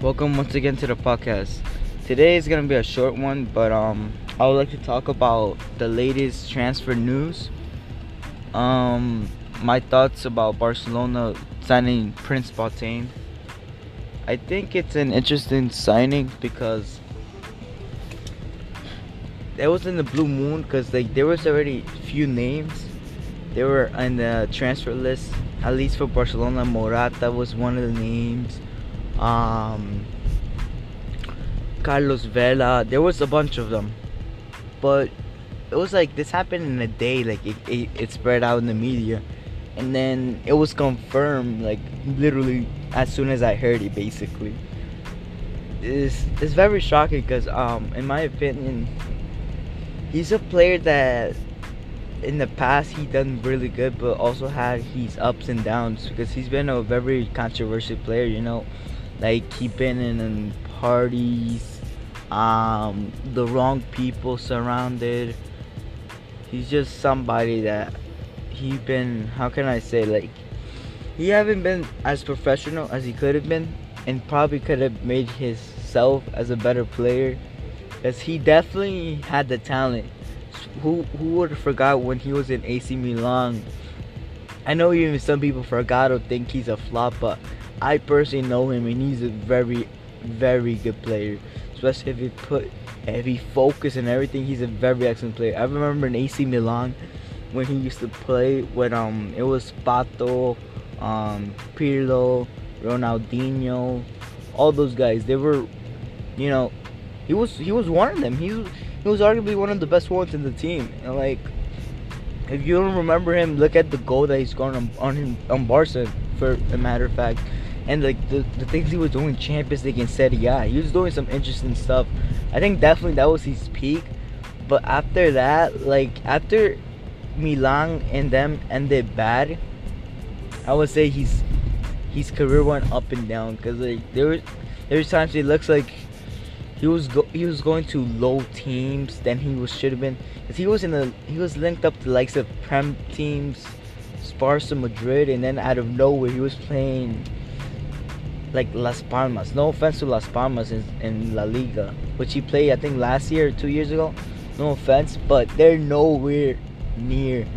Welcome once again to the podcast. Today is going to be a short one, but I would like to talk about the latest transfer news. My thoughts about Barcelona signing Prince Boateng. I think it's an interesting signing because it was in the blue moon, because there was already few names. They were on the transfer list, at least for Barcelona. Morata was one of the names. Carlos Vela. There was a bunch of them, but it was like this happened in a day. Like it spread out in the media, and then it was confirmed. Like literally as soon as I heard it, basically. It's very shocking because in my opinion, he's a player that in the past he done really good, but also had his ups and downs because he's been a very controversial player. You know. Like he's been in parties, the wrong people surrounded. He's just somebody that he's been, how can I say, like he haven't been as professional as he could have been, and probably could have made himself as a better player, because he definitely had the talent. Who would have forgot when he was in AC Milan? I know even some people forgot or think he's a flop, but I personally know him, and he's a very, very good player. Especially if he focus and everything, he's a very excellent player. I remember in AC Milan when he used to play when it was Pato, Pirlo, Ronaldinho, all those guys. They were, you know, he was one of them. He was arguably one of the best ones in the team. And like, if you don't remember him, look at the goal that he scored on Barca. For a matter of fact, and like the things he was doing in Champions League and Serie A, he was doing some interesting stuff. I think definitely that was his peak, but after that, like after Milan and them ended bad, I would say his career went up and down, because like there were times it looks like he was going to low teams than he was should have been, because he was linked up to likes of Prem teams. Barca, Madrid, and then out of nowhere he was playing like Las Palmas. No offense to Las Palmas in La Liga, which he played I think last year or 2 years ago. No offense, but they're nowhere near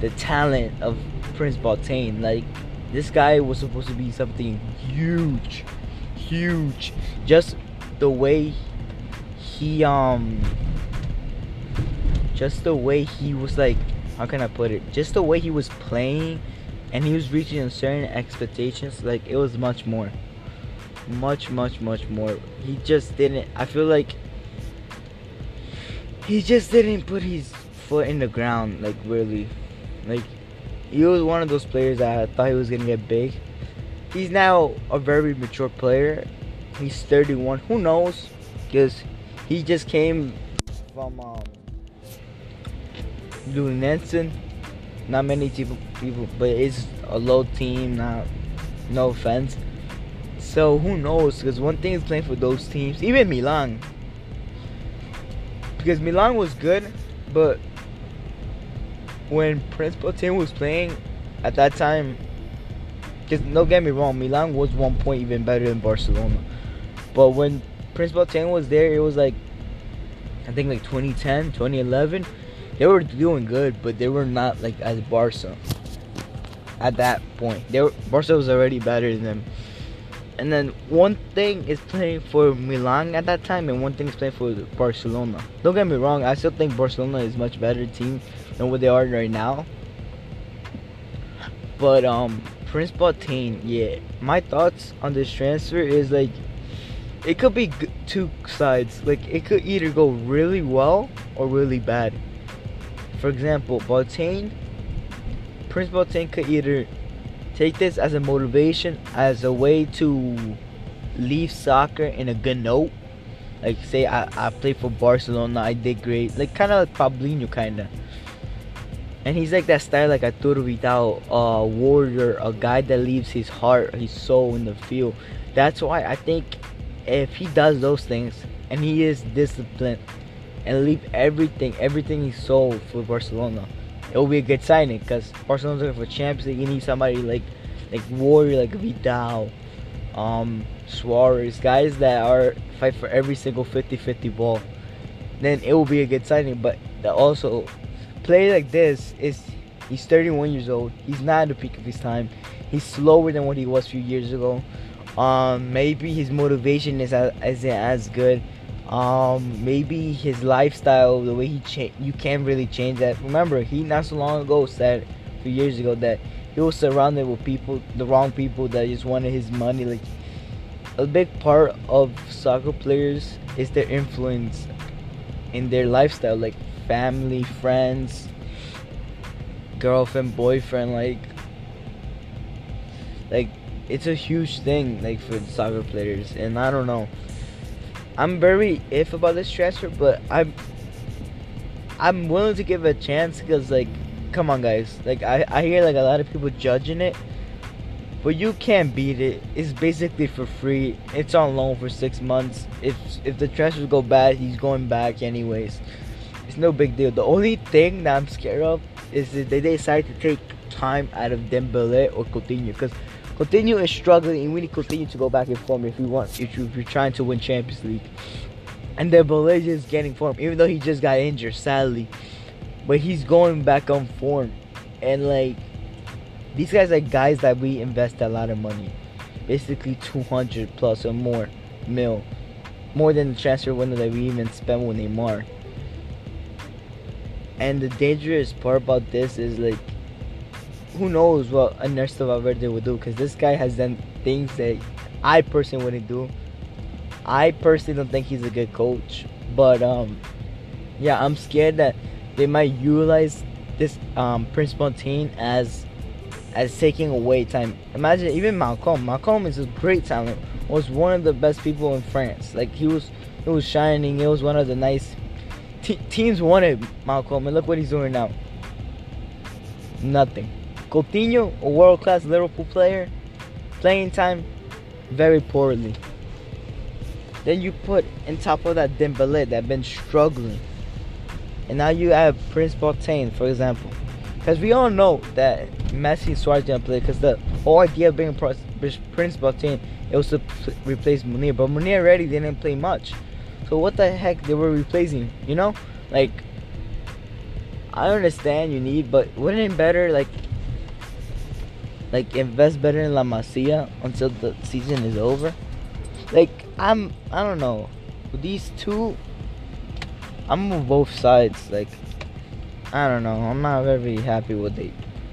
the talent of Prince Boateng. Like this guy was supposed to be something huge. Just the way he was like, how can I put it? Just the way he was playing, and he was reaching certain expectations. Like it was much more. He just didn't. I feel like he just didn't put his foot in the ground. Like really, like he was one of those players that I thought he was gonna get big. He's now a very mature player. He's 31. Who knows? Because he just came from. Lunensen, not many people, but it's a low team. No offense. So who knows? Because one thing is playing for those teams, even Milan. Because Milan was good, but when Prince Boateng was playing at that time, because don't get me wrong, Milan was 1 point even better than Barcelona. But when Prince Boateng was there, it was like I think like 2010, 2011. They were doing good, but they were not like as Barca at that point. Barca was already better than them. And then one thing is playing for Milan at that time, and one thing is playing for Barcelona. Don't get me wrong, I still think Barcelona is a much better team than what they are right now. But Prince Boateng, yeah. My thoughts on this transfer is like, it could be two sides. Like it could either go really well or really bad. For example, Prince Boateng could either take this as a motivation, as a way to leave soccer in a good note. Like, say, I played for Barcelona, I did great. Like, kind of like Paulinho, kind of. And he's like that style, like Arturo Vidal, a warrior, a guy that leaves his heart, his soul in the field. That's why I think if he does those things, and he is disciplined, and leave everything he sold for Barcelona, it will be a good signing, because Barcelona's looking for Champions League. You need somebody like warrior, like Vidal, Suarez, guys that are fight for every single 50-50 ball, then it will be a good signing. But also, play like this is, he's 31 years old. He's not at the peak of his time. He's slower than what he was a few years ago. Maybe his motivation isn't as good. Maybe his lifestyle, the way he you can't really change that. Remember, he not so long ago said a few years ago that he was surrounded with people, the wrong people that just wanted his money. Like, a big part of soccer players is their influence in their lifestyle, like family, friends, girlfriend, boyfriend. Like it's a huge thing, like, for soccer players. And I don't know, I'm very iffy about this transfer, but I'm willing to give it a chance, because, like, come on, guys, like, I hear, like, a lot of people judging it, but you can't beat it. It's basically for free. It's on loan for 6 months. If the transfers go bad, he's going back anyways. It's no big deal. The only thing that I'm scared of is that they decide to take time out of Dembélé or Coutinho, because Coutinho is struggling, and we need Coutinho to go back in form if we want, if you're trying to win Champions League. And Dembélé is getting form, even though he just got injured, sadly. But he's going back on form, and, like, these guys are guys that we invest a lot of money, basically 200 plus or more mil, more than the transfer window that we even spent with Neymar. And the dangerous part about this is, like, who knows what Ernesto Valverde would do, because this guy has done things that I personally wouldn't do. I personally don't think he's a good coach, but yeah, I'm scared that they might utilize this Prince Boateng as taking away time. Imagine even Malcolm. Malcolm is a great talent. Was one of the best people in France. Like, he was shining. He was one of the nice teams wanted Malcolm, and look what he's doing now. Nothing. Coutinho, a world-class Liverpool player, playing time very poorly. Then you put on top of that Dembélé that been struggling, and now you have Prince Boateng, for example, because we all know that Messi and Suarez didn't play, because the whole idea of being Prince Boateng, it was to replace Munir, but Munir already didn't play much, so what the heck they were replacing, you know? Like, I understand you need, but wouldn't it better, like invest better in La Masia until the season is over? Like, I don't know. With these two, I'm on both sides. Like, I don't know. I'm not very happy with what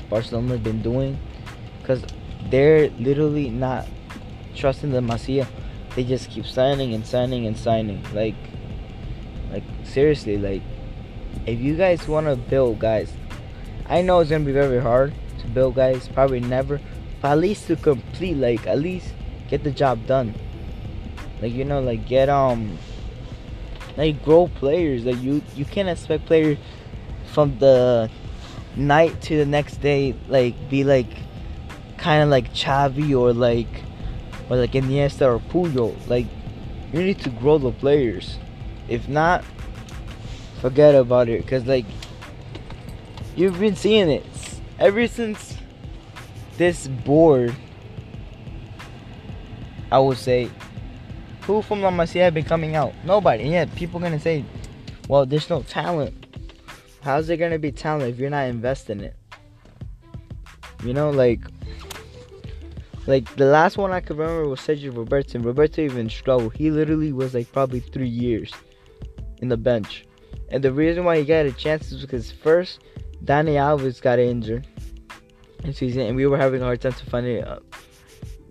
Barcelona's been doing, because they're literally not trusting the Masia. They just keep signing and signing and signing. Like seriously, like, if you guys want to build guys, I know it's gonna be very hard to build guys, probably never, but at least to complete, like, at least get the job done, like, you know, like, get like, grow players. Like, you can't expect players from the night to the next day, like, be like kind of like Xavi or like Iniesta or Puyol. Like, you need to grow the players. If not, forget about it, because, like, you've been seeing it ever since this board, I would say, who from La Masia have been coming out? Nobody. And yeah, people gonna say, well, there's no talent. How's there gonna be talent if you're not investing it? You know, like the last one I could remember was Sergio Roberto. Roberto even struggled. He literally was, like, probably 3 years in the bench, and the reason why he got a chance is because, first, Danny Alves got injured in season, and we were having a hard time to find it.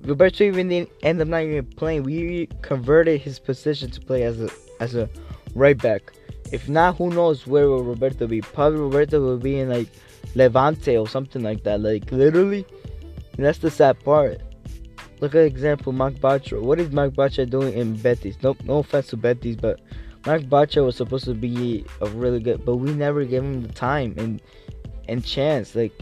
Roberto even didn't end up not even playing. We converted his position to play as a right back. If not, who knows where will Roberto be? Probably Roberto will be in, like, Levante or something like that. Like, literally, and that's the sad part. Look at example Marc Bartra. What is Marc Bartra doing in Betis? No offense to Betis, but Marc Bartra was supposed to be a really good, but we never gave him the time and chance. Like,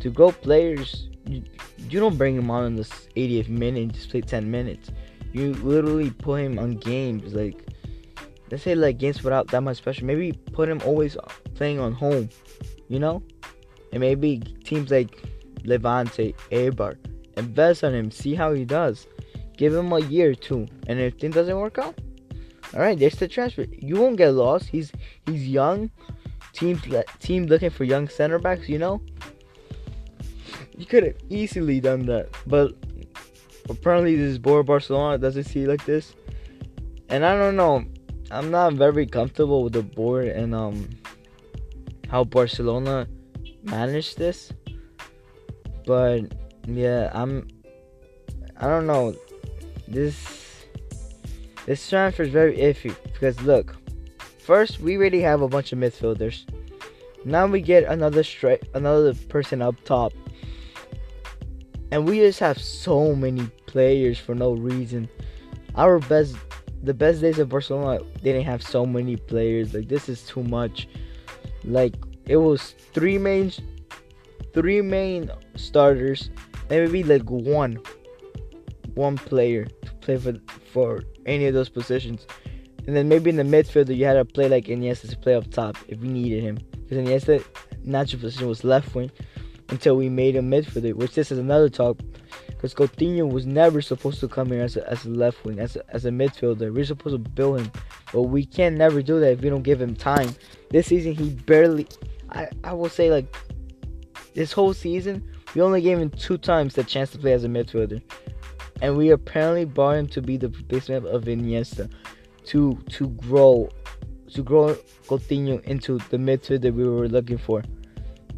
to grow players, you don't bring him on in the 80th minute and just play 10 minutes. You literally put him on games, like, let's say, like, games without that much pressure. Maybe put him always playing on home, you know? And maybe teams like Levante, Eibar, invest on him, see how he does. Give him a year or two, and if things doesn't work out, all right, there's the transfer. You won't get lost. He's young. Team looking for young center backs. You know, you could have easily done that, but apparently this board Barcelona doesn't see it like this. And I don't know. I'm not very comfortable with the board and how Barcelona managed this. But yeah, I don't know. This transfer is very iffy because look, first we already have a bunch of midfielders. Now we get another person up top, and we just have so many players for no reason. The best days of Barcelona, they didn't have so many players. Like, this is too much. Like, it was three main starters, maybe like one player to play for any of those positions, and then maybe in the midfielder you had to play like Iniesta to play up top if we needed him, because Iniesta's natural position was left wing until we made him midfielder, which this is another talk, because Coutinho was never supposed to come here as a left wing, as a midfielder. We're supposed to build him, but we can never do that if we don't give him time. This season he barely, I will say, like, this whole season we only gave him 2 times the chance to play as a midfielder. And we apparently bought him to be the replacement of Iniesta, to grow Coutinho into the midfield that we were looking for.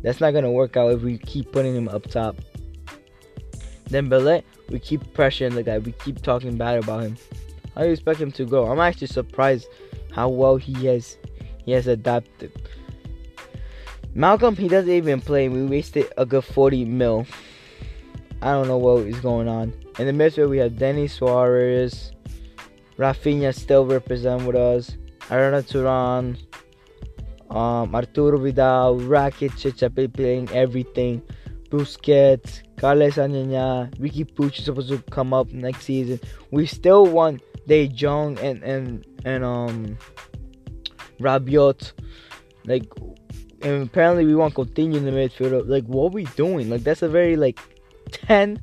That's not gonna work out if we keep putting him up top. Dembélé, we keep pressuring the guy, we keep talking bad about him. How do you expect him to grow? I'm actually surprised how well he has adapted. Malcolm, he doesn't even play. We wasted a good 40 mil. I don't know what is going on. In the midfield, we have Danny Suarez, Rafinha still represent with us, Arana Turan, Arturo Vidal, Rakitic playing everything, Busquets, Carles Ananya, Ricky Pucci is supposed to come up next season. We still want De Jong and Rabiot, like, and apparently we want Coutinho in the midfield. Like, what are we doing? Like, that's a very, like, 10-20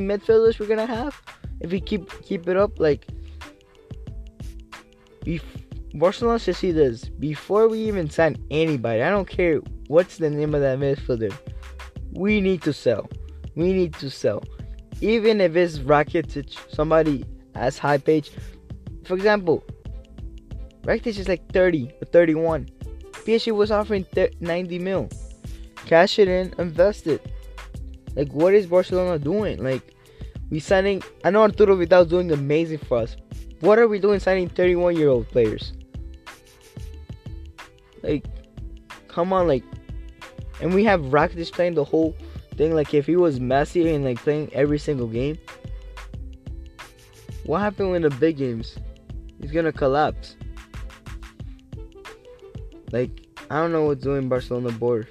midfielders we're gonna have if we keep it up. Like, Barcelona should see this before we even sign anybody. I don't care what's the name of that midfielder. We need to sell. Even if it's Rakitic, somebody as high page. For example, Rakitic is like 30 or 31. PSG was offering 90 mil. Cash it in, invest it. Like, what is Barcelona doing? Like, we signing... I know Arturo Vidal is doing amazing for us. What are we doing signing 31-year-old players? Like, come on, like... And we have Rakitic playing the whole thing. Like, if he was Messi and, like, playing every single game... What happened in the big games? He's gonna collapse. Like, I don't know what's doing Barcelona board.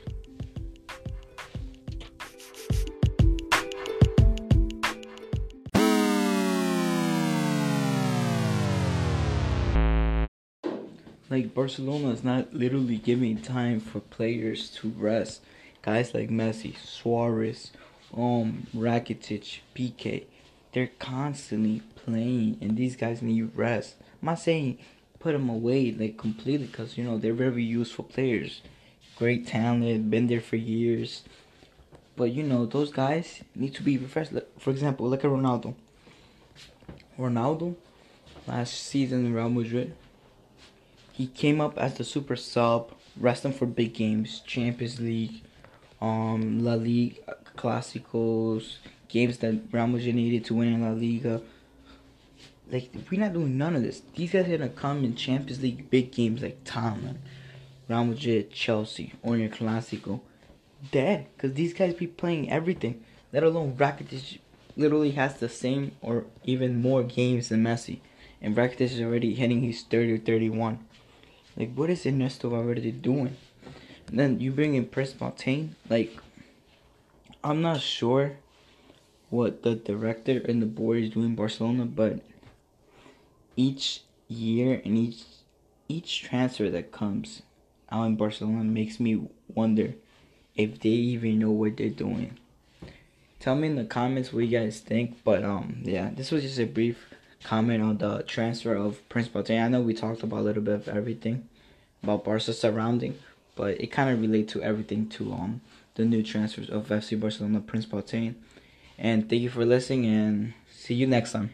Like, Barcelona is not literally giving time for players to rest. Guys like Messi, Suarez, Rakitic, PK, they're constantly playing, and these guys need rest. I'm not saying put them away, like, completely, because, you know, they're very useful players. Great talent, been there for years. But, you know, those guys need to be refreshed. For example, look at Ronaldo. Ronaldo, last season in Real Madrid, he came up as the super sub, resting for big games, Champions League, La Liga, Clásicos, games that Ramos needed to win in La Liga. Like, we're not doing none of this. These guys are going to come in Champions League big games like Tottenham, Real Madrid, Chelsea, or your Clasico. Dead, because these guys be playing everything, let alone Rakitic literally has the same or even more games than Messi. And Rakitic is already hitting his 30 or 31. Like, what is Ernesto Valverde doing? And then you bring in Prince Boateng. Like, I'm not sure what the director and the board is doing in Barcelona, but each year and each transfer that comes out in Barcelona makes me wonder if they even know what they're doing. Tell me in the comments what you guys think. But yeah, this was just a brief comment on the transfer of Prince Boateng. I know we talked about a little bit of everything about Barca surrounding, but it kind of relates to everything to the new transfers of FC Barcelona, Prince Boateng. And thank you for listening, and see you next time.